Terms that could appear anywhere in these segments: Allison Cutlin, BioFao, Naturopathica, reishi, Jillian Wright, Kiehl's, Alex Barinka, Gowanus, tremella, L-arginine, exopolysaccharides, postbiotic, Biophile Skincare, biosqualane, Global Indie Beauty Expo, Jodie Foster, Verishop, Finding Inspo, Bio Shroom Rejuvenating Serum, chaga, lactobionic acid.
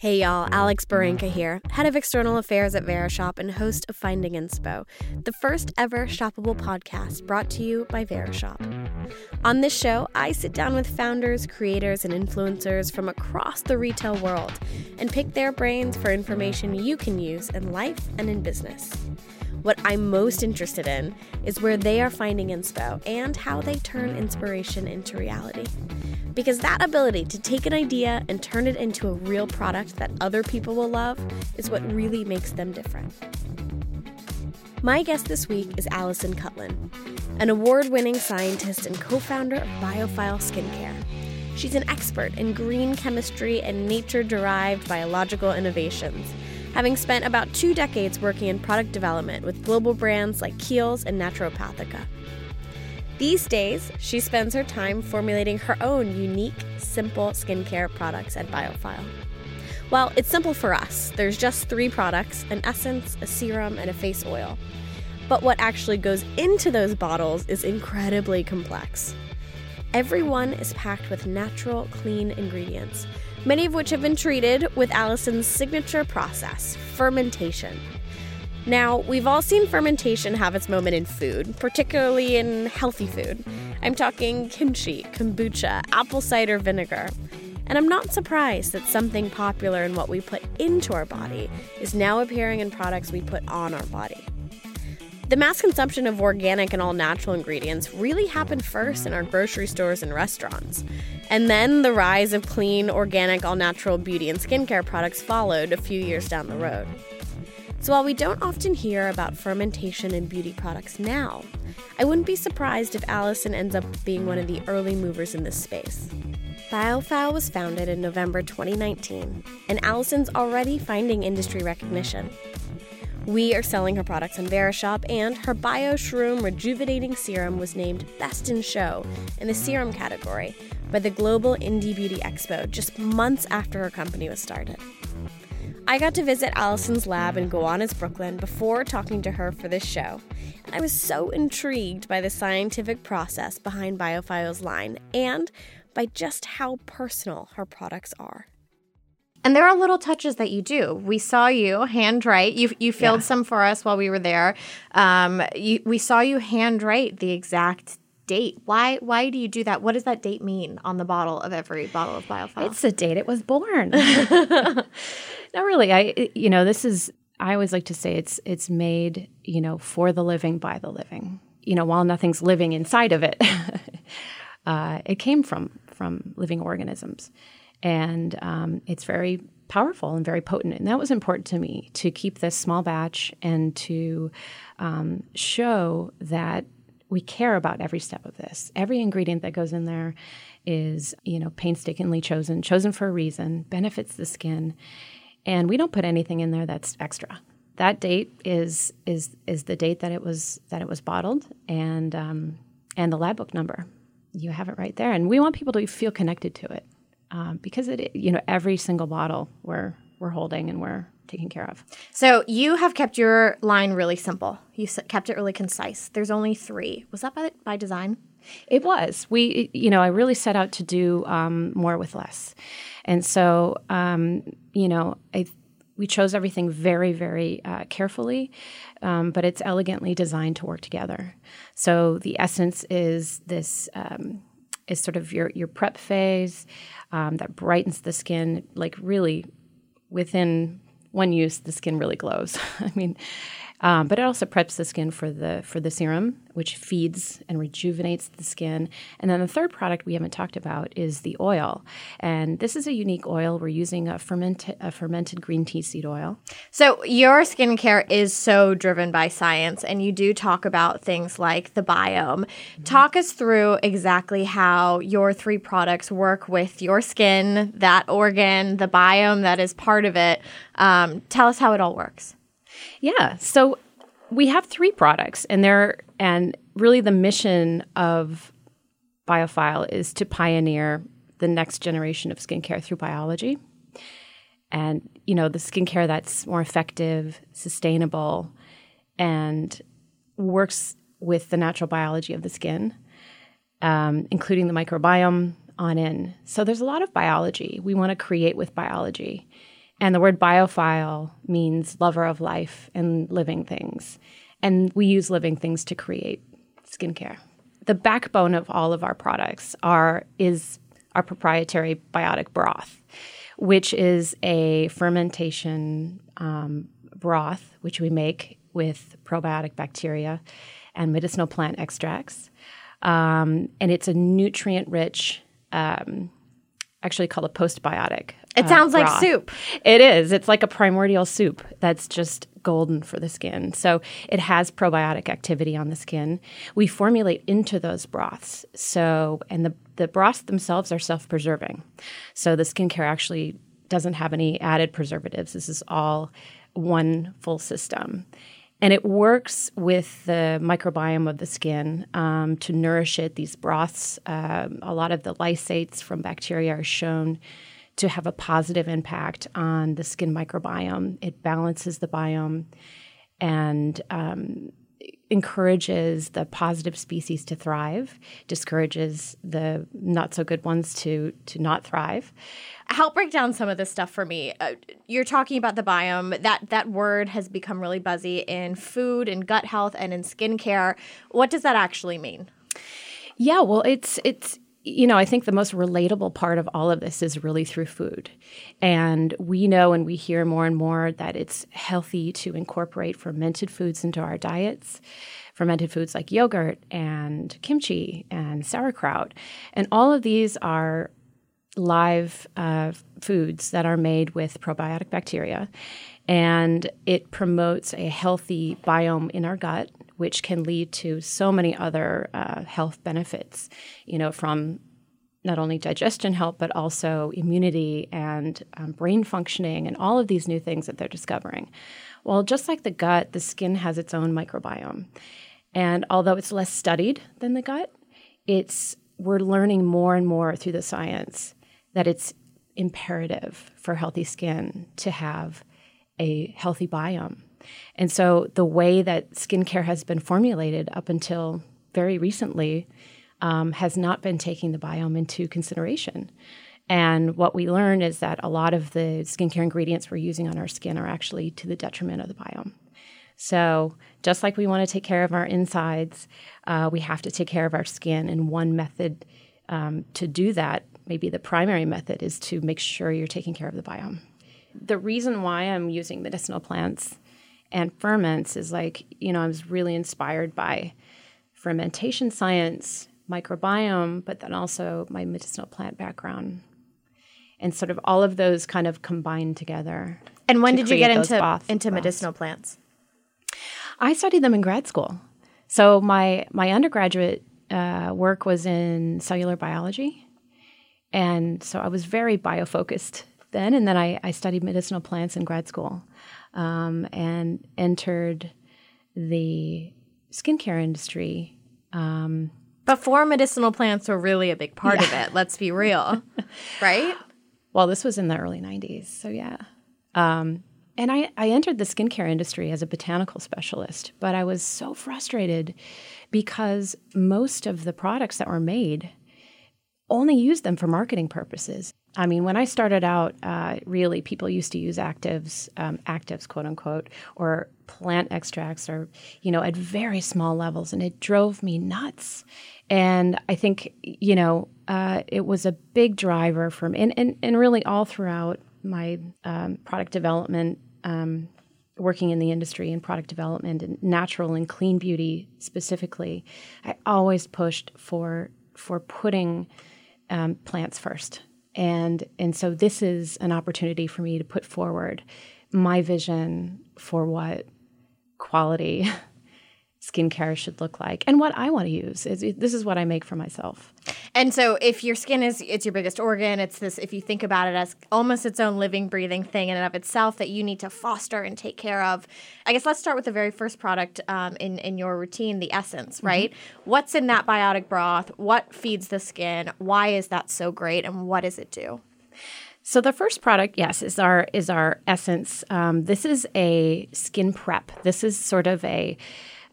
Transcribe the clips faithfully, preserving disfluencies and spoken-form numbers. Hey y'all, Alex Barinka here, head of external affairs at Verishop and host of Finding Inspo, the first ever shoppable podcast brought to you by Verishop. On this show, I sit down with founders, creators, and influencers from across the retail world and pick their brains for information you can use in life and in business. What I'm most interested in is where they are finding inspo and how they turn inspiration into reality. Because that ability to take an idea and turn it into a real product that other people will love is what really makes them different. My guest this week is Allison Cutlin, an award-winning scientist and co-founder of Biophile Skincare. She's an expert in green chemistry and nature-derived biological innovations, having spent about two decades working in product development with global brands like Kiehl's and Naturopathica. These days, she spends her time formulating her own unique, simple skincare products at Biophile. Well, it's simple for us. There's just three products, an essence, a serum, and a face oil. But what actually goes into those bottles is incredibly complex. Every one is packed with natural, clean ingredients, many of which have been treated with Allison's signature process, fermentation. Now, we've all seen fermentation have its moment in food, particularly in healthy food. I'm talking kimchi, kombucha, apple cider vinegar. And I'm not surprised that something popular in what we put into our body is now appearing in products we put on our body. The mass consumption of organic and all-natural ingredients really happened first in our grocery stores and restaurants. And then the rise of clean, organic, all-natural beauty and skincare products followed a few years down the road. So while we don't often hear about fermentation in beauty products now, I wouldn't be surprised if Allison ends up being one of the early movers in this space. BioFao was founded in November twenty nineteen, and Allison's already finding industry recognition. We are selling her products on Verishop, and her Bio Shroom Rejuvenating Serum was named Best in Show in the serum category by the Global Indie Beauty Expo just months after her company was started. I got to visit Allison's lab in Gowanus, Brooklyn before talking to her for this show, and I was so intrigued by the scientific process behind BioFile's line and by just how personal her products are. And there are little touches that you do. We saw you handwrite. You you filled yeah. some for us while we were there. Um, you, we saw you handwrite the exact date. Why why do you do that? What does that date mean on the bottle of every bottle of Biophile? It's the date it was born. Not really. I you know this is I always like to say it's it's made you know for the living by the living. You know while nothing's living inside of it, uh, it came from from living organisms. And um, it's very powerful and very potent. And that was important to me, to keep this small batch and to um, show that we care about every step of this. Every ingredient that goes in there is, you know, painstakingly chosen, chosen for a reason, benefits the skin. And we don't put anything in there that's extra. That date is is is the date that it was that it was bottled and um, and the lab book number. You have it right there. And we want people to feel connected to it. Um, because it, you know, every single bottle we're we're holding and we're taking care of. So you have kept your line really simple. You kept it really concise. There's only three. Was that by by design? It was. We, you know, I really set out to do um, more with less, and so um, you know, I we chose everything very, very uh, carefully, um, but it's elegantly designed to work together. So the essence is this. Um, is sort of your, your prep phase um, that brightens the skin. Like really within one use, the skin really glows. I mean, um, but it also preps the skin for the for the serum, which feeds and rejuvenates the skin. And then the third product we haven't talked about is the oil. And this is a unique oil. We're using a, ferment- a fermented green tea seed oil. So your skincare is so driven by science, and you do talk about things like the biome. Mm-hmm. Talk us through exactly how your three products work with your skin, that organ, the biome that is part of it. Um, tell us how it all works. Yeah. So we have three products, and they're and really the mission of Biophile is to pioneer the next generation of skincare through biology. And, you know, the skincare that's more effective, sustainable, and works with the natural biology of the skin, um, including the microbiome on in. So there's a lot of biology. We want to create with biology. And the word biophile means lover of life and living things. And we use living things to create skincare. The backbone of all of our products are is our proprietary biotic broth, which is a fermentation um, broth, which we make with probiotic bacteria and medicinal plant extracts. Um, and it's a nutrient-rich, um, actually called a postbiotic. It uh, sounds broth. Like soup. It is. It's like a primordial soup that's just golden for the skin. So it has probiotic activity on the skin. We formulate into those broths. So, and the, the broths themselves are self-preserving. So the skincare actually doesn't have any added preservatives. This is all one full system. And it works with the microbiome of the skin um, to nourish it. These broths, uh, a lot of the lysates from bacteria are shown to have a positive impact on the skin microbiome. It balances the biome and um, encourages the positive species to thrive, discourages the not-so-good ones to to not thrive. Help break down some of this stuff for me. Uh, you're talking about the biome. That that word has become really buzzy in food, in gut health, and in skincare. What does that actually mean? Yeah, well, it's it's... You know, I think the most relatable part of all of this is really through food. And we know and we hear more and more that it's healthy to incorporate fermented foods into our diets, fermented foods like yogurt and kimchi and sauerkraut. And all of these are live uh, foods that are made with probiotic bacteria. And it promotes a healthy biome in our gut, which can lead to so many other uh, health benefits, you know, from not only digestion help, but also immunity and um, brain functioning and all of these new things that they're discovering. Well, just like the gut, the skin has its own microbiome. And although it's less studied than the gut, it's we're learning more and more through the science that it's imperative for healthy skin to have a healthy biome. And so the way that skincare has been formulated up until very recently um, has not been taking the biome into consideration. And what we learn is that a lot of the skincare ingredients we're using on our skin are actually to the detriment of the biome. So just like we want to take care of our insides, uh, we have to take care of our skin. And one method um, to do that, maybe the primary method, is to make sure you're taking care of the biome. The reason why I'm using medicinal plants and ferments is like, you know, I was really inspired by fermentation science, microbiome, but then also my medicinal plant background. And sort of all of those kind of combined together. And when did you get into broth, into broth. medicinal plants? I studied them in grad school. So my, my undergraduate uh, work was in cellular biology. And so I was very bio-focused then. And then I, I studied medicinal plants in grad school. Um, and entered the skincare industry. Um, Before medicinal plants were really a big part yeah. of it, let's be real, right? Well, this was in the early nineties, so yeah. Um, and I, I entered the skincare industry as a botanical specialist, but I was so frustrated because most of the products that were made only used them for marketing purposes. I mean, when I started out, uh, really, people used to use actives, um, actives, quote unquote, or plant extracts, or you know, at very small levels, and it drove me nuts. And I think, you know, uh, it was a big driver for me, and and, and really all throughout my um, product development, um, working in the industry and product development and natural and clean beauty specifically, I always pushed for for putting um, plants first. And and so this is an opportunity for me to put forward my vision for what quality skincare should look like and what I want to use. Is this is what I make for myself. And so if your skin is it's your biggest organ, it's this if you think about it as almost its own living, breathing thing in and of itself that you need to foster and take care of. I guess let's start with the very first product um, in, in your routine, the essence, right? Mm-hmm. What's in that biotic broth? What feeds the skin? Why is that so great? And what does it do? So the first product, yes, is our is our essence. Um, this is a skin prep. This is sort of a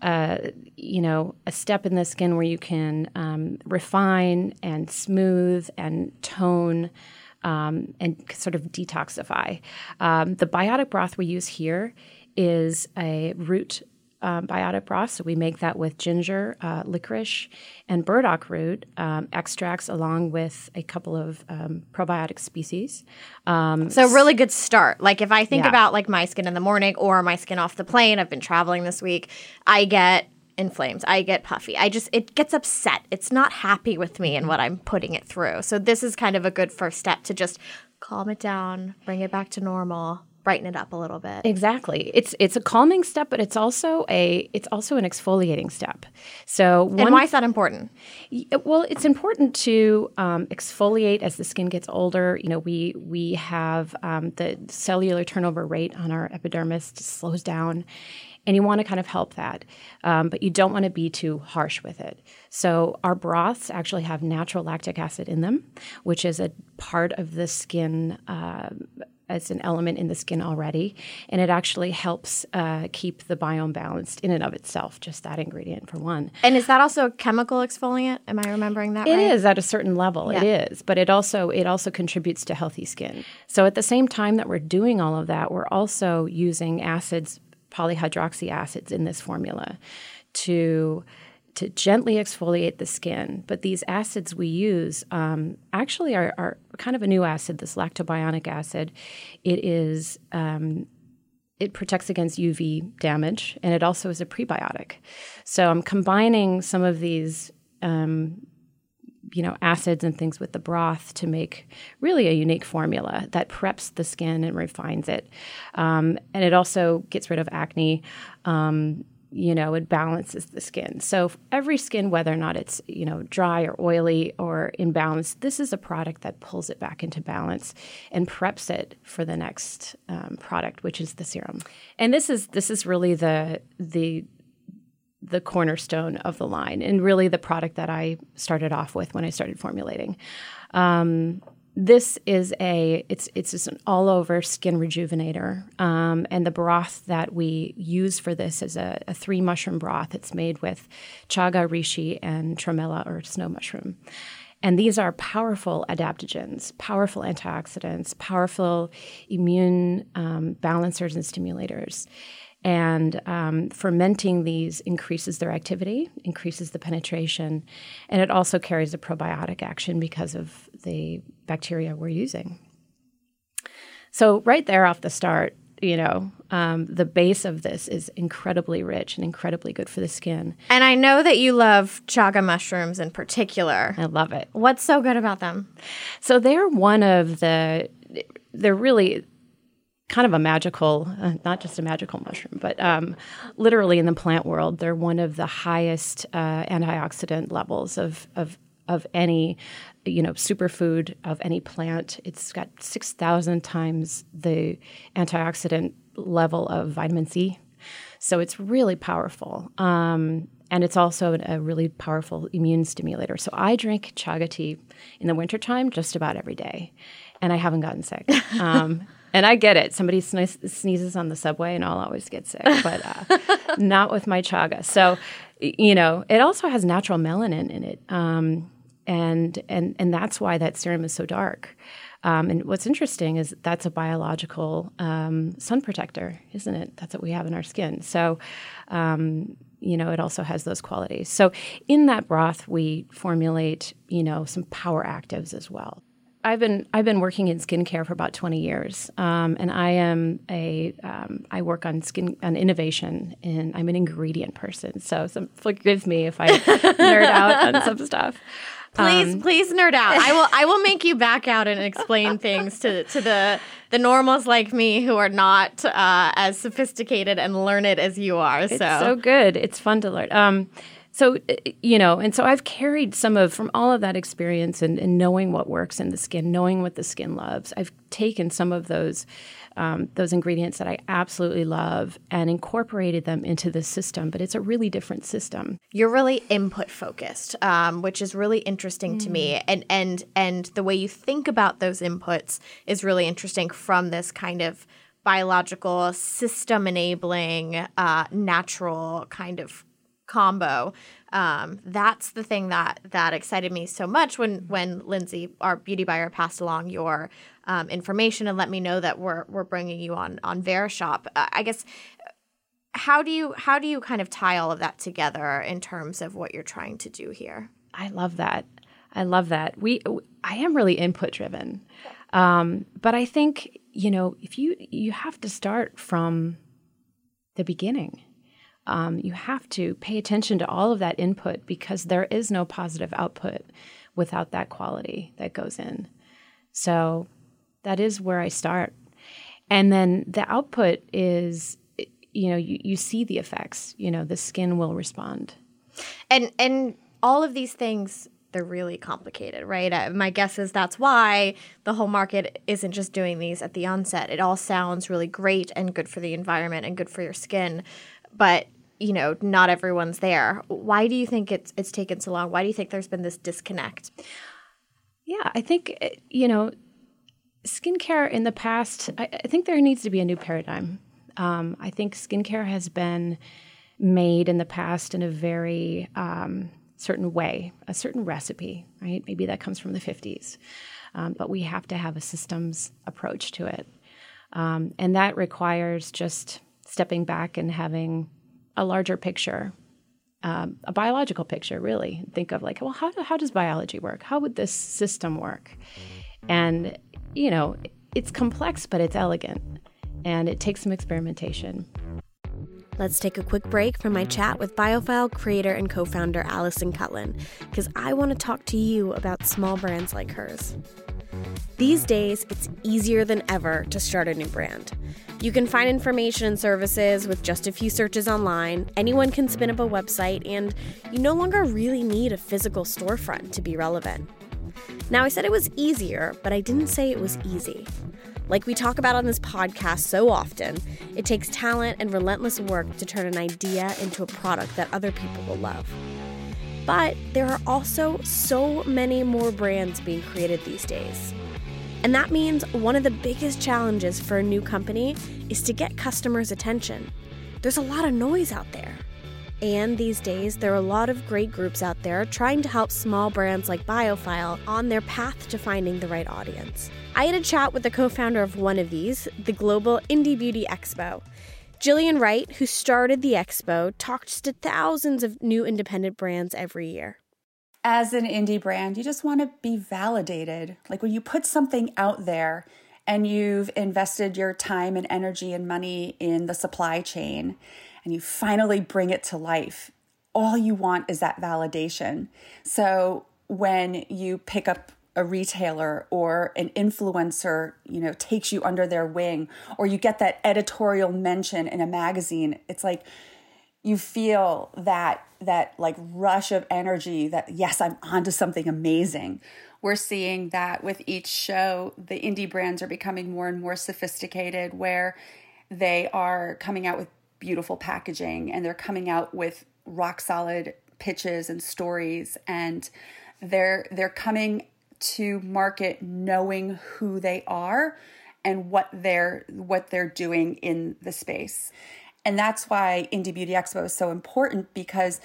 Uh, you know, a step in the skin where you can um, refine and smooth and tone um, and sort of detoxify. Um, the biotic broth we use here is a root um, biotic broth. So we make that with ginger, uh, licorice, and burdock root um, extracts along with a couple of um, probiotic species. Um, so really good start. Like if I think yeah. about like my skin in the morning or my skin off the plane, I've been traveling this week, I get inflamed. I get puffy. I just, it gets upset. It's not happy with me and what I'm putting it through. So this is kind of a good first step to just calm it down, bring it back to normal. Brighten it up a little bit. Exactly. It's it's a calming step, but it's also a it's also an exfoliating step. So one, and why is that important? Well, it's important to um, exfoliate as the skin gets older. You know, we we have um, the cellular turnover rate on our epidermis slows down, and you want to kind of help that, um, but you don't want to be too harsh with it. So our broths actually have natural lactic acid in them, which is a part of the skin. Uh, It's an element in the skin already, and it actually helps uh, keep the biome balanced in and of itself, just that ingredient for one. And is that also a chemical exfoliant? Am I remembering that right? It is at a certain level. Yeah. It is, but it also it also contributes to healthy skin. So at the same time that we're doing all of that, we're also using acids, polyhydroxy acids in this formula to to gently exfoliate the skin. But these acids we use um, actually are, are kind of a new acid, this lactobionic acid. It is um, it protects against U V damage, and it also is a prebiotic. So I'm combining some of these um, you know, acids and things with the broth to make really a unique formula that preps the skin and refines it. Um, and it also gets rid of acne. Um You know, it balances the skin. So every skin, whether or not it's, you know, dry or oily or imbalanced, this is a product that pulls it back into balance and preps it for the next um, product, which is the serum. And this is this is really the the the cornerstone of the line, and really the product that I started off with when I started formulating. Um, This is a it's it's just an all over skin rejuvenator, um, and the broth that we use for this is a, a three mushroom broth. It's made with chaga, reishi, and tremella or snow mushroom, and these are powerful adaptogens, powerful antioxidants, powerful immune um, balancers and stimulators. And um, fermenting these increases their activity, increases the penetration, and it also carries a probiotic action because of the bacteria we're using. So right there off the start, you know, um, the base of this is incredibly rich and incredibly good for the skin. And I know that you love chaga mushrooms in particular. I love it. What's so good about them? So they're one of the – they're really – kind of a magical, uh, not just a magical mushroom, but um, literally in the plant world, they're one of the highest uh, antioxidant levels of of of any, you know, superfood of any plant. It's got six thousand times the antioxidant level of vitamin C. So it's really powerful. Um, and it's also a really powerful immune stimulator. So I drink chaga tea in the wintertime just about every day, and I haven't gotten sick. Um And I get it. Somebody sneezes on the subway and I'll always get sick, but uh, not with my chaga. So, you know, it also has natural melanin in it. Um, and and and that's why that serum is so dark. Um, and what's interesting is that's a biological um, sun protector, isn't it? That's what we have in our skin. So, um, you know, it also has those qualities. So in that broth, we formulate, you know, some power actives as well. I've been I've been working in skincare for about twenty years, um, and I am a um, I work on skin on innovation, and I'm an ingredient person. So, so forgive me if I nerd out on some stuff. Please, um, please nerd out. I will I will make you back out and explain things to to the the normals like me who are not uh, as sophisticated and learned as you are. So. It's so good. It's fun to learn. Um, So, you know, and so I've carried some of, from all of that experience and, and knowing what works in the skin, knowing what the skin loves, I've taken some of those um, those ingredients that I absolutely love and incorporated them into the system, but it's a really different system. You're really input focused, um, which is really interesting mm. to me. And, and, and the way you think about those inputs is really interesting from this kind of biological, system enabling, uh, natural kind of combo. Um, that's the thing that that excited me so much when when Lindsay, our beauty buyer, passed along your um, information and let me know that we're we're bringing you on on Verishop. Uh, I guess how do you how do you kind of tie all of that together in terms of what you're trying to do here? I love that. I love that. We I am really input driven, um, but I think you know if you you have to start from the beginning. Um, you have to pay attention to all of that input because there is no positive output without that quality that goes in. So that is where I start. And then the output is, you know, you, you see the effects, you know, the skin will respond. And, and all of these things, they're really complicated, right? Uh, my guess is that's why the whole market isn't just doing these at the onset. It all sounds really great and good for the environment and good for your skin. But, you know, not everyone's there. Why do you think it's it's taken so long? Why do you think there's been this disconnect? Yeah, I think, you know, skincare in the past, I, I think there needs to be a new paradigm. Um, I think skincare has been made in the past in a very um, certain way, a certain recipe, right? Maybe that comes from the fifties. Um, but we have to have a systems approach to it. Um, and that requires just stepping back and having a larger picture, um, a biological picture, really. Think of like, well, how, how does biology work? How would this system work? And, you know, it's complex, but it's elegant. And it takes some experimentation. Let's take a quick break from my chat with Biophile creator and co-founder Allison Cutlin, because I want to talk to you about small brands like hers. These days, it's easier than ever to start a new brand. You can find information and services with just a few searches online, anyone can spin up a website, and you no longer really need a physical storefront to be relevant. Now, I said it was easier, but I didn't say it was easy. Like we talk about on this podcast so often, it takes talent and relentless work to turn an idea into a product that other people will love. But there are also so many more brands being created these days. And that means one of the biggest challenges for a new company is to get customers' attention. There's a lot of noise out there. And these days, there are a lot of great groups out there trying to help small brands like Biophile on their path to finding the right audience. I had a chat with the co-founder of one of these, the Global Indie Beauty Expo. Jillian Wright, who started the expo, talks to thousands of new independent brands every year. As an indie brand, you just want to be validated. Like when you put something out there and you've invested your time and energy and money in the supply chain and you finally bring it to life, all you want is that validation. So when you pick up a retailer or an influencer, you know, takes you under their wing, or you get that editorial mention in a magazine, it's like you feel that that like rush of energy that, yes, I'm onto something amazing. We're seeing that with each show, the indie brands are becoming more and more sophisticated, where they are coming out with beautiful packaging and they're coming out with rock solid pitches and stories, and they're they're coming to market knowing who they are and what they're what they're doing in the space. And that's why Indie Beauty Expo is so important, because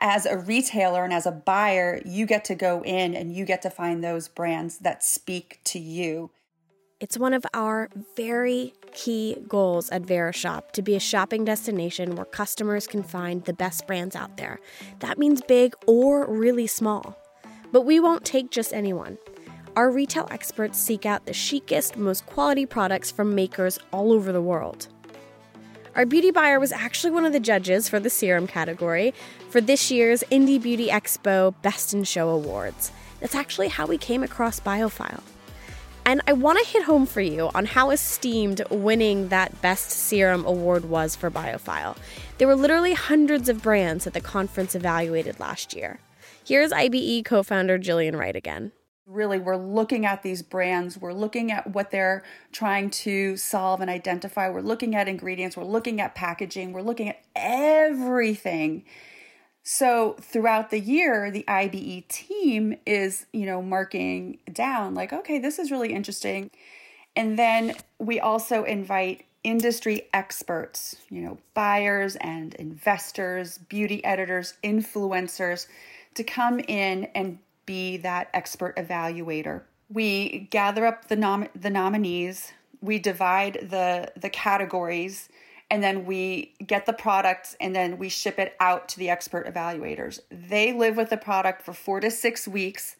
as a retailer and as a buyer, you get to go in and you get to find those brands that speak to you. It's one of our very key goals at Verishop to be a shopping destination where customers can find the best brands out there. That means big or really small. But we won't take just anyone. Our retail experts seek out the chicest, most quality products from makers all over the world. Our beauty buyer was actually one of the judges for the serum category for this year's Indie Beauty Expo Best in Show Awards. That's actually how we came across Biophile. And I want to hit home for you on how esteemed winning that Best Serum Award was for Biophile. There were literally hundreds of brands that the conference evaluated last year. Here's I B E co-founder Jillian Wright again. Really, we're looking at these brands, we're looking at what they're trying to solve and identify, we're looking at ingredients, we're looking at packaging, we're looking at everything. So throughout the year, the I B E team is, you know, marking down like, okay, this is really interesting. And then we also invite industry experts, you know, buyers and investors, beauty editors, influencers, to come in and be that expert evaluator. We gather up the nom- the nominees, we divide the, the categories, and then we get the products and then we ship it out to the expert evaluators. They live with the product for four to six weeks,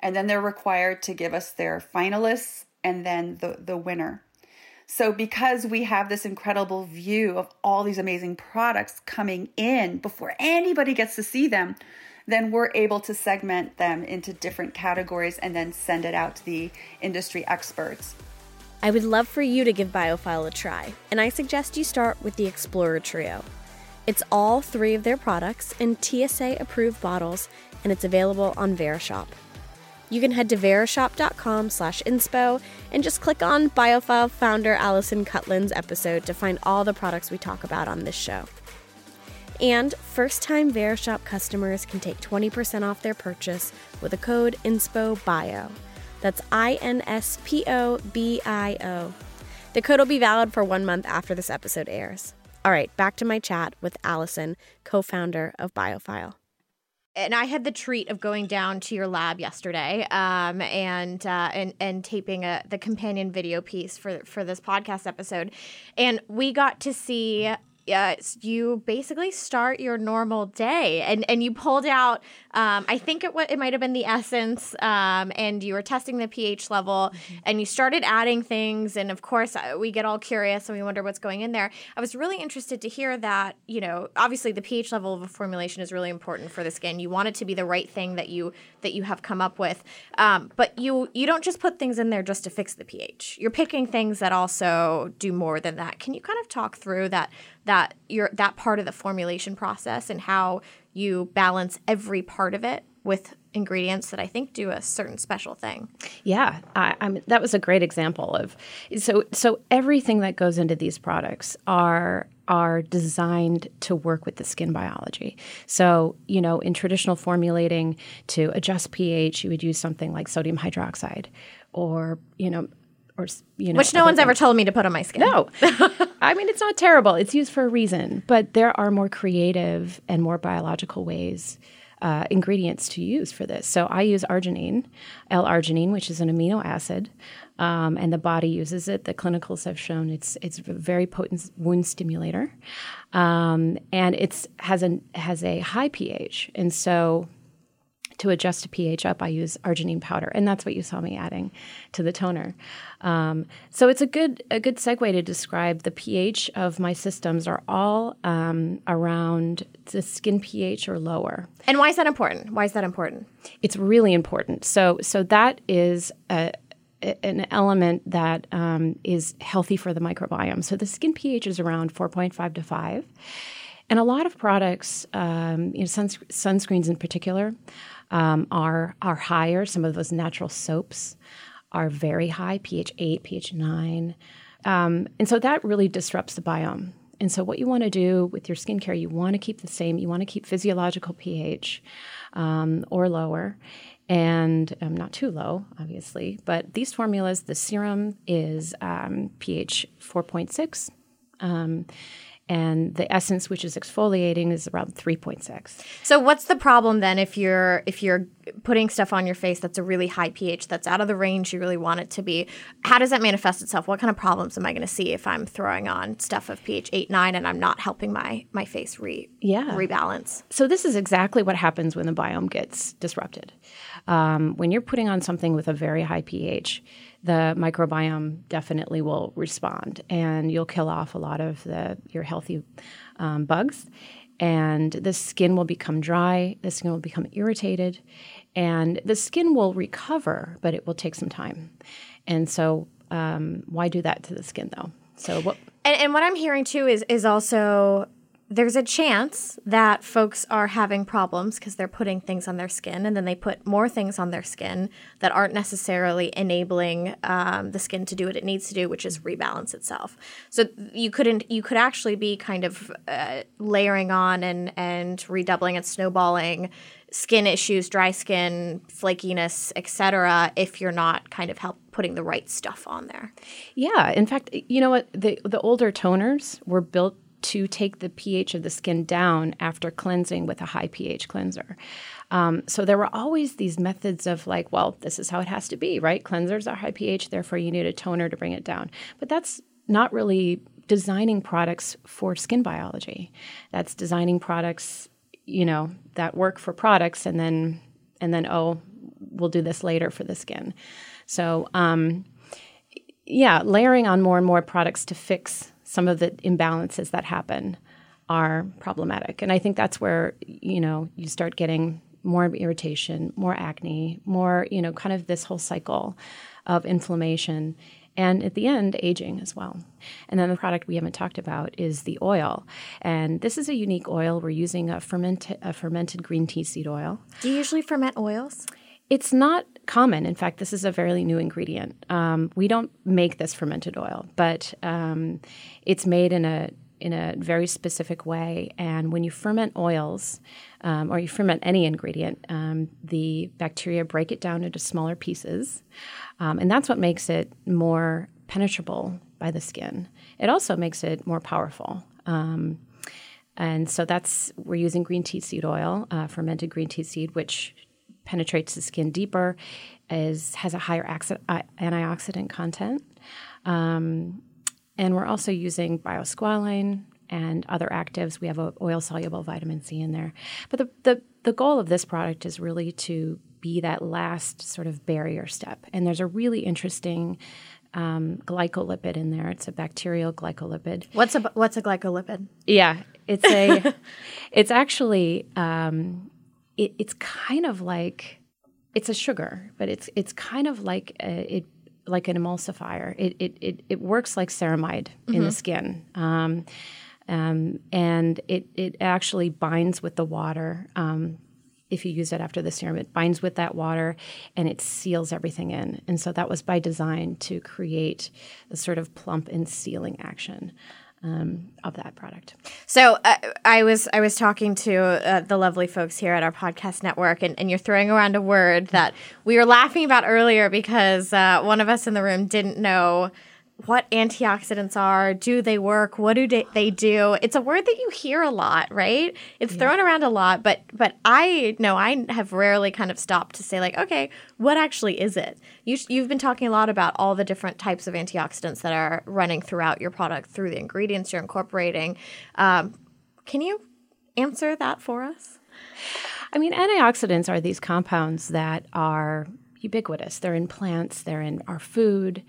and then they're required to give us their finalists and then the, the winner. So because we have this incredible view of all these amazing products coming in before anybody gets to see them, then we're able to segment them into different categories and then send it out to the industry experts. I would love for you to give Biophile a try, and I suggest you start with the Explorer Trio. It's all three of their products in T S A-approved bottles, and it's available on Verishop. You can head to verishop.com slash inspo and just click on Biophile founder Allison Cutlin's episode to find all the products we talk about on this show. And first-time Verishop customers can take twenty percent off their purchase with the code INSPOBIO. That's I N S P O B I O. The code will be valid for one month after this episode airs. All right, back to my chat with Allison, co-founder of Biophile. And I had the treat of going down to your lab yesterday, um, and, uh, and and taping a, the companion video piece for for this podcast episode, and we got to see uh, you basically start your normal day, and, and you pulled out, um, I think it w- it might have been the essence, um, and you were testing the pH level, mm-hmm. and you started adding things, and of course we get all curious and we wonder what's going in there. I was really interested to hear that, you know, obviously the pH level of a formulation is really important for the skin. You want it to be the right thing that you that you have come up with, um, but you you don't just put things in there just to fix the pH. You're picking things that also do more than that. Can you kind of talk through that that your that part of the formulation process and how you balance every part of it with ingredients that I think do a certain special thing? Yeah, I, I'm, that was a great example of so so everything that goes into these products are are designed to work with the skin biology. So, you know, in traditional formulating to adjust pH, you would use something like sodium hydroxide, or you know. Or, you know, which no one's things. ever told me to put on my skin. No. I mean, it's not terrible. It's used for a reason. But there are more creative and more biological ways, uh, ingredients to use for this. So I use arginine, L-arginine, which is an amino acid, um, and the body uses it. The clinicals have shown it's it's a very potent wound stimulator, um, and it's has a, has a high pH. And so to adjust to pH up, I use arginine powder, and that's what you saw me adding to the toner. Um, so it's a good a good segue to describe the pH of my systems are all um, around the skin pH or lower. And why is that important? Why is that important? It's really important. So so that is a, an element that um, is healthy for the microbiome. So the skin pH is around four point five to five. And a lot of products, um, you know, suns- sunscreens in particular, um, are are higher. Some of those natural soaps are very high, pH eight, pH nine. Um, and so that really disrupts the biome. And so what you want to do with your skincare, you want to keep the same. You want to keep physiological pH um, or lower, and um, not too low, obviously. But these formulas, the serum is um, pH four point six. Um And the essence, which is exfoliating, is around three point six. So what's the problem then if you're if you're putting stuff on your face that's a really high pH, that's out of the range you really want it to be? How does that manifest itself? What kind of problems am I going to see if I'm throwing on stuff of pH eight, nine, and I'm not helping my, my face re yeah. rebalance? So this is exactly what happens when the biome gets disrupted. Um, when you're putting on something with a very high pH, the microbiome definitely will respond, and you'll kill off a lot of the your healthy um, bugs, and the skin will become dry, the skin will become irritated, and the skin will recover, but it will take some time. And so um, why do that to the skin, though? So what? And, and what I'm hearing, too, is is also there's a chance that folks are having problems because they're putting things on their skin, and then they put more things on their skin that aren't necessarily enabling um, the skin to do what it needs to do, which is rebalance itself. So you couldn't, you could actually be kind of uh, layering on and and redoubling and snowballing skin issues, dry skin, flakiness, et cetera, if you're not kind of help putting the right stuff on there. Yeah, in fact, you know what? The the older toners were built to take the pH of the skin down after cleansing with a high pH cleanser. Um, so there were always these methods of like, well, this is how it has to be, right? Cleansers are high pH, therefore you need a toner to bring it down. But that's not really designing products for skin biology. That's designing products, you know, that work for products and then, and then, oh, we'll do this later for the skin. So, um, yeah, layering on more and more products to fix some of the imbalances that happen are problematic. And I think that's where, you know, you start getting more irritation, more acne, more, you know, kind of this whole cycle of inflammation. And at the end, aging as well. And then the product we haven't talked about is the oil. And this is a unique oil. We're using a, ferment- a fermented green tea seed oil. Do you usually ferment oils? It's not common. In fact, this is a fairly new ingredient. Um, we don't make this fermented oil, but um, it's made in a in a very specific way. And when you ferment oils, um, or you ferment any ingredient, um, the bacteria break it down into smaller pieces. Um, and that's what makes it more penetrable by the skin. It also makes it more powerful. Um, and so that's, we're using green tea seed oil, uh, fermented green tea seed, which penetrates the skin deeper, is has a higher axi- uh, antioxidant content. Um And we're also using biosqualane and other actives. We have an oil-soluble vitamin C in there. But the, the, the goal of this product is really to be that last sort of barrier step. And there's a really interesting um, glycolipid in there. It's a bacterial glycolipid. What's a, what's a glycolipid? Yeah. It's a. it's actually um, – it, it's kind of like – it's a sugar, but it's it's kind of like a, it – like an emulsifier. It it it, it works like ceramide mm-hmm. in the skin. Um, um, and it, it actually binds with the water. Um, if you use it after the serum, it binds with that water and it seals everything in. And so that was by design to create the sort of plump and sealing action um, of that product. So uh, I was I was talking to uh, the lovely folks here at our podcast network, and, and you're throwing around a word that we were laughing about earlier because uh, one of us in the room didn't know what antioxidants are. Do they work? What do they, they do? It's a word that you hear a lot, right? It's yeah. thrown around a lot, but but I know I have rarely kind of stopped to say like, okay, what actually is it? You, you've been talking a lot about all the different types of antioxidants that are running throughout your product through the ingredients you're incorporating. Um, can you answer that for us? I mean, antioxidants are these compounds that are ubiquitous. They're in plants. They're in our food.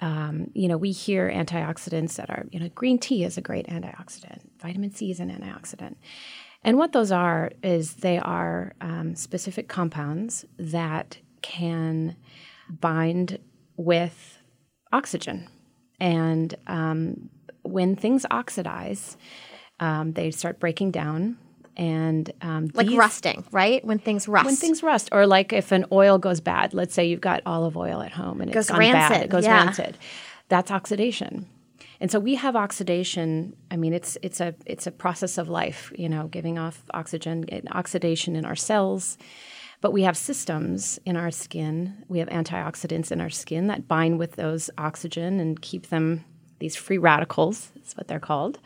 Um, you know, we hear antioxidants that are, you know, green tea is a great antioxidant. Vitamin C is an antioxidant. And what those are is they are um, specific compounds that can bind with oxygen. And um, when things oxidize, um, they start breaking down. And um, like these, rusting, right? When things rust. When things rust. Or like if an oil goes bad. Let's say you've got olive oil at home and it's gone rancid. bad. It goes yeah. rancid. That's oxidation. And so we have oxidation. I mean, it's it's a it's a process of life, you know, giving off oxygen, oxidation in our cells. But we have systems in our skin. We have antioxidants in our skin that bind with those oxygen and keep them, these free radicals, that's what they're called.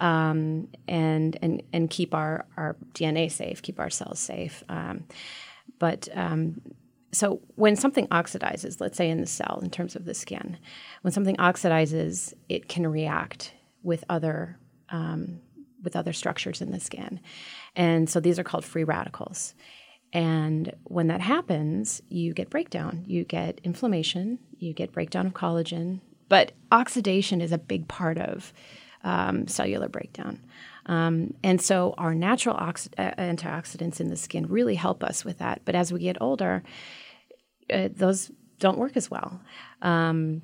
Um, and and and keep our, our D N A safe, keep our cells safe. Um, but um, so when something oxidizes, let's say in the cell in terms of the skin, when something oxidizes, it can react with other um, with other structures in the skin. And so these are called free radicals. And when that happens, you get breakdown. You get inflammation. You get breakdown of collagen. But oxidation is a big part of Um, cellular breakdown. Um, and so our natural oxi- uh, antioxidants in the skin really help us with that. But as we get older, uh, those don't work as well. Um,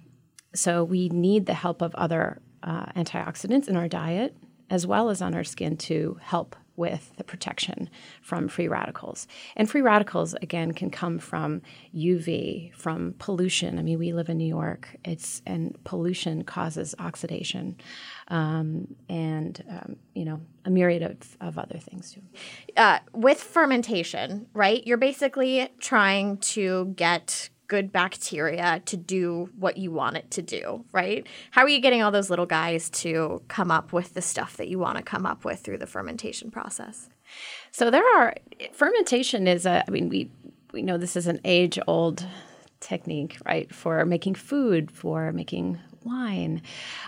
so we need the help of other uh, antioxidants in our diet. as well as on our skin to help with the protection from free radicals. And free radicals, again, can come from U V, from pollution. I mean, we live in New York. It's and pollution causes oxidation um, and, um, you know, a myriad of, of other things, too. Uh, with fermentation, right, you're basically trying to get good bacteria to do what you want it to do, right? How are you getting all those little guys to come up with the stuff that you want to come up with through the fermentation process? So there are – fermentation is a – I mean, we, we know this is an age-old technique, right, for making food, for making wine.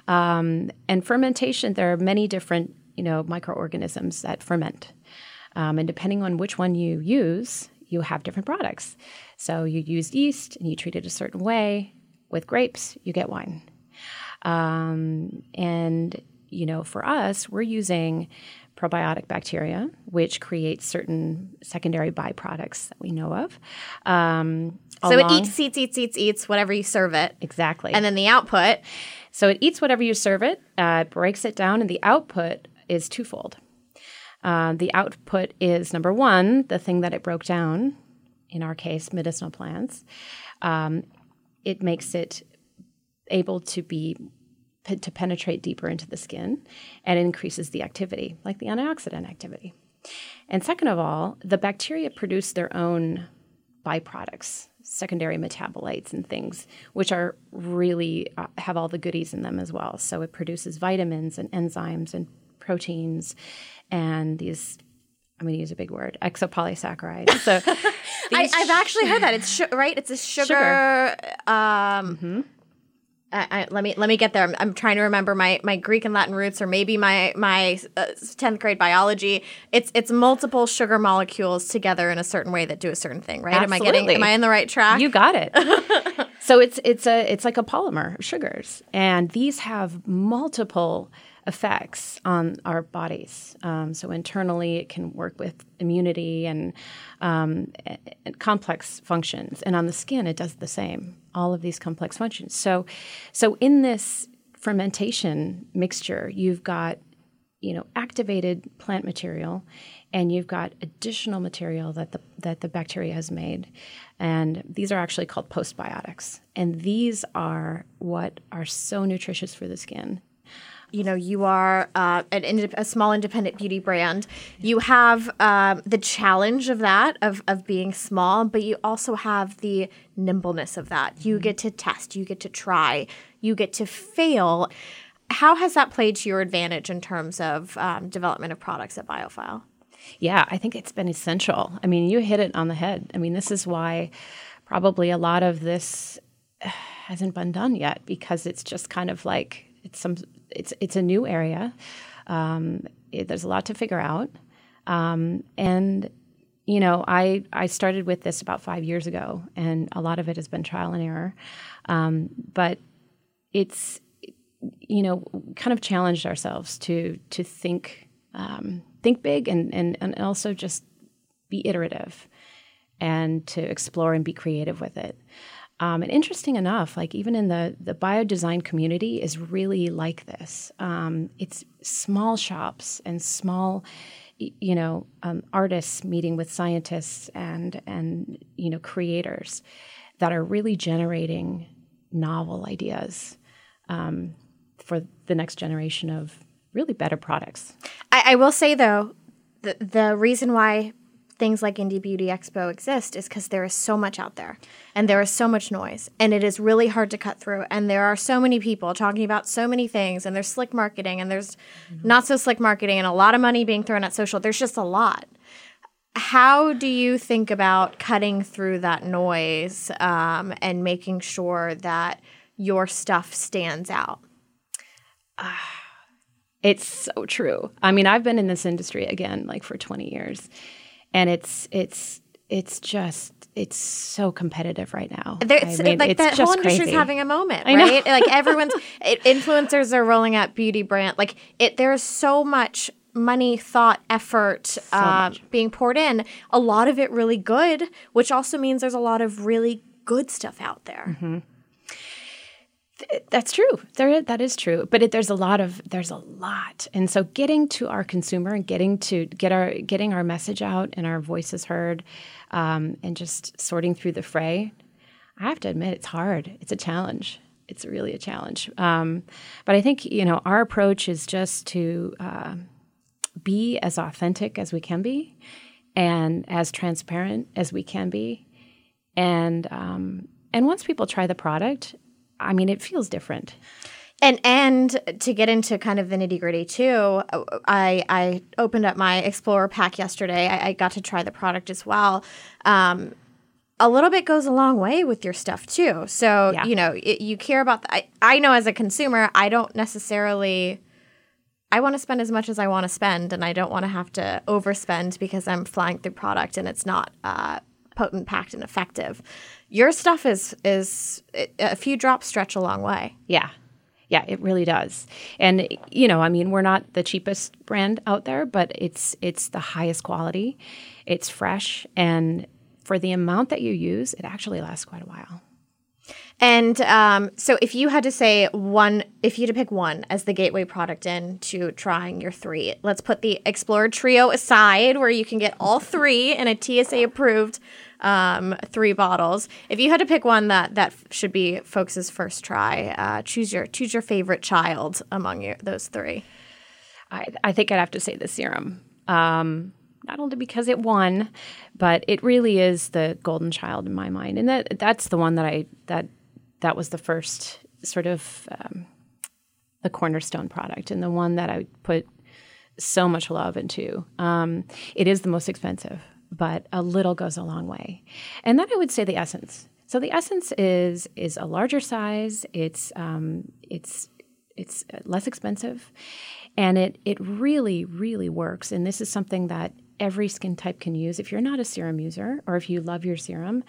Um, and fermentation, there are many different, you know, microorganisms that ferment. Um, and depending on which one you use, you have different products. So you used yeast and you treat it a certain way. With grapes, you get wine. Um, and, you know, for us, we're using probiotic bacteria, which creates certain secondary byproducts that we know of. Um, so it eats, eats, eats, eats, eats, whatever you serve it. Exactly. And then the output. So it eats whatever you serve it, uh, breaks it down, and the output is twofold. Uh, the output is, number one, the thing that it broke down, in our case, medicinal plants. Um, it makes it able to be p- to penetrate deeper into the skin and increases the activity, like the antioxidant activity. And second of all, the bacteria produce their own byproducts, secondary metabolites and things, which are really uh, have all the goodies in them as well. So it produces vitamins and enzymes and proteins and these, I'm going to use a big word, exopolysaccharides. So I, I've actually heard that. It's sh- right. It's a sugar. sugar. Um, mm-hmm. I, I, let me let me get there. I'm, I'm trying to remember my, my Greek and Latin roots, or maybe my my uh, tenth grade biology. It's it's multiple sugar molecules together in a certain way that do a certain thing. Right? Absolutely. Am I getting? Am I in the right track? You got it. So it's it's a it's like a polymer of sugars, and these have multiple effects on our bodies. Um, so internally, it can work with immunity and, um, and complex functions. And on the skin, it does the same, all of these complex functions. So so in this fermentation mixture, you've got, you know, activated plant material, and you've got additional material that the that the bacteria has made. And these are actually called postbiotics. And these are what are so nutritious for the skin. You know, you are uh, an ind- a small independent beauty brand. You have uh, the challenge of that, of, of being small, but you also have the nimbleness of that. You get to test. You get to try. You get to fail. How has that played to your advantage in terms of um, development of products at Biophile? Yeah, I think it's been essential. I mean, you hit it on the head. I mean, this is why probably a lot of this hasn't been done yet, because it's just kind of like it's some – It's it's a new area. Um, it, there's a lot to figure out. Um, and, you know, I, I started with this about five years ago, and a lot of it has been trial and error. Um, but it's, you know, kind of challenged ourselves to to think um, think big and, and, and also just be iterative and to explore and be creative with it. Um, and interesting enough, like even in the, the biodesign community is really like this. Um, it's small shops and small, you know, um, artists meeting with scientists and, and, you know, creators that are really generating novel ideas um, for the next generation of really better products. I, I will say, though, the, the reason why things like Indie Beauty Expo exist is because there is so much out there, and there is so much noise, and it is really hard to cut through, and there are so many people talking about so many things, and there's slick marketing, and there's mm-hmm. not so slick marketing, and a lot of money being thrown at social. There's just a lot. How do you think about cutting through that noise um, and making sure that your stuff stands out? Uh, it's so true. I mean, I've been in this industry, again, like for twenty years. And it's it's it's just it's so competitive right now. There's, I mean, like it's that just whole industry's having a moment, right? Like everyone's it, influencers are rolling out beauty brand. Like it, there's so much money, thought, effort so uh, much. being poured in. A lot of it really good, which also means there's a lot of really good stuff out there. Mm-hmm. That's true. There, that is true. But it, there's a lot of there's a lot, and so getting to our consumer and getting to get our getting our message out and our voices heard, um, and just sorting through the fray. I have to admit, it's hard. It's a challenge. It's really a challenge. Um, but I think you know our approach is just to uh, be as authentic as we can be, and as transparent as we can be, and um, and once people try the product. I mean, it feels different. And and to get into kind of the nitty-gritty too, I, I opened up my Explorer pack yesterday. I, I got to try the product as well. Um, a little bit goes a long way with your stuff too. So, yeah. you know, it, you care about – I, I know as a consumer, I don't necessarily – I want to spend as much as I want to spend, and I don't want to have to overspend because I'm flying through product and it's not uh, potent, packed, and effective. Your stuff is is a few drops stretch a long way. Yeah. Yeah, it really does. And, you know, I mean, we're not the cheapest brand out there, but it's it's the highest quality. It's fresh. And for the amount that you use, it actually lasts quite a while. And um, so if you had to say one, if you had to pick one as the gateway product in to trying your three, let's put the Explorer Trio aside where you can get all three in a T S A-approved um, three bottles. If you had to pick one that, that should be folks' first try, uh, choose your choose your favorite child among your, those three. I, I think I'd have to say the serum. Um Not only because it won, but it really is the golden child in my mind, and that that's the one that I that that was the first sort of um, the cornerstone product, and the one that I put so much love into. Um, it is the most expensive, but a little goes a long way. And then I would say the essence. So the essence is is a larger size. It's um, it's it's less expensive, and it it really really works. And this is something that every skin type can use. If you're not a serum user or if you love your serum,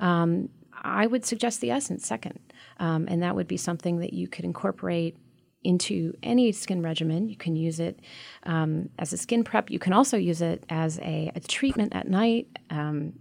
um, I would suggest the essence second. Um, and that would be something that you could incorporate into any skin regimen. You can use it um, as a skin prep. You can also use it as a, a treatment at night. Um,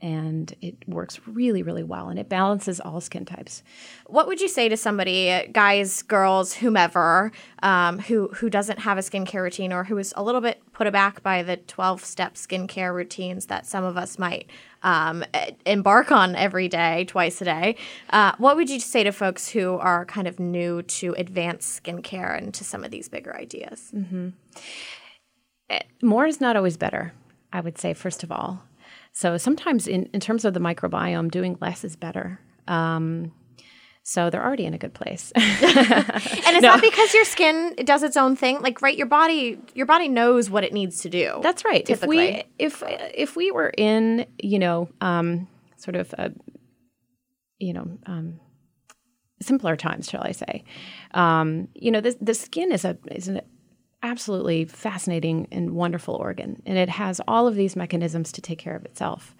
and it works really, really well. And it balances all skin types. What would you say to somebody, guys, girls, whomever, um, who, who doesn't have a skincare routine or who is a little bit put aback by the twelve-step skincare routines that some of us might um, embark on every day, twice a day? Uh, what would you say to folks who are kind of new to advanced skincare and to some of these bigger ideas? Mm-hmm. More is not always better, I would say, first of all. So sometimes in, in terms of the microbiome, doing less is better. Um, so they're already in a good place. And it's no. not because your skin does its own thing. Like, right, your body your body knows what it needs to do. That's right. Typically. If we if if we were in, you know, um, sort of, a, you know, um, simpler times, shall I say, um, you know, the the skin is a is an absolutely fascinating and wonderful organ, and it has all of these mechanisms to take care of itself.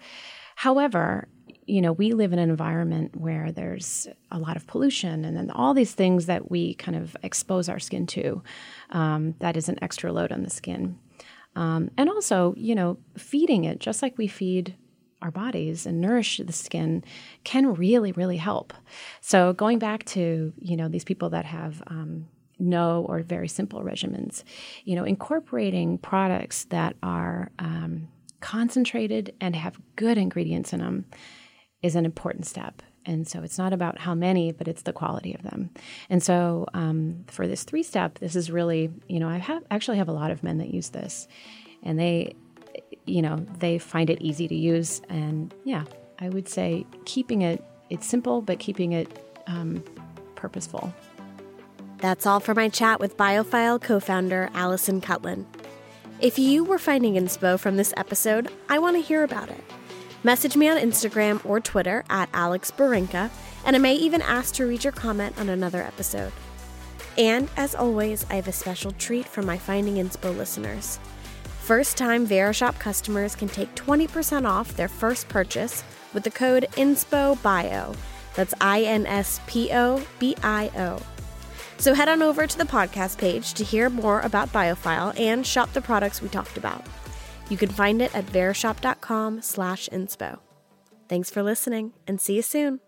However, you know, we live in an environment where there's a lot of pollution and then all these things that we kind of expose our skin to, um, that is an extra load on the skin. Um, and also, you know, feeding it, just like we feed our bodies and nourish the skin, can really, really help. So going back to, you know, these people that have um, no or very simple regimens, you know, incorporating products that are um, concentrated and have good ingredients in them is an important step. And so it's not about how many, but it's the quality of them. And so um, for this three-step, this is really, you know, I have actually have a lot of men that use this, and they, you know, they find it easy to use. And yeah, I would say keeping it, it's simple, but keeping it um, purposeful. That's all for my chat with Biophile co-founder Allison Cutlin. If you were finding inspo from this episode, I want to hear about it. Message me on Instagram or Twitter at Alex Barinka, and I may even ask to read your comment on another episode. And as always, I have a special treat for my Finding Inspo listeners. First-time Verishop customers can take twenty percent off their first purchase with the code INSPOBIO. That's I N S P O B I O. So head on over to the podcast page to hear more about Biophile and shop the products we talked about. You can find it at verishop dot com slash inspo. Thanks for listening, and see you soon.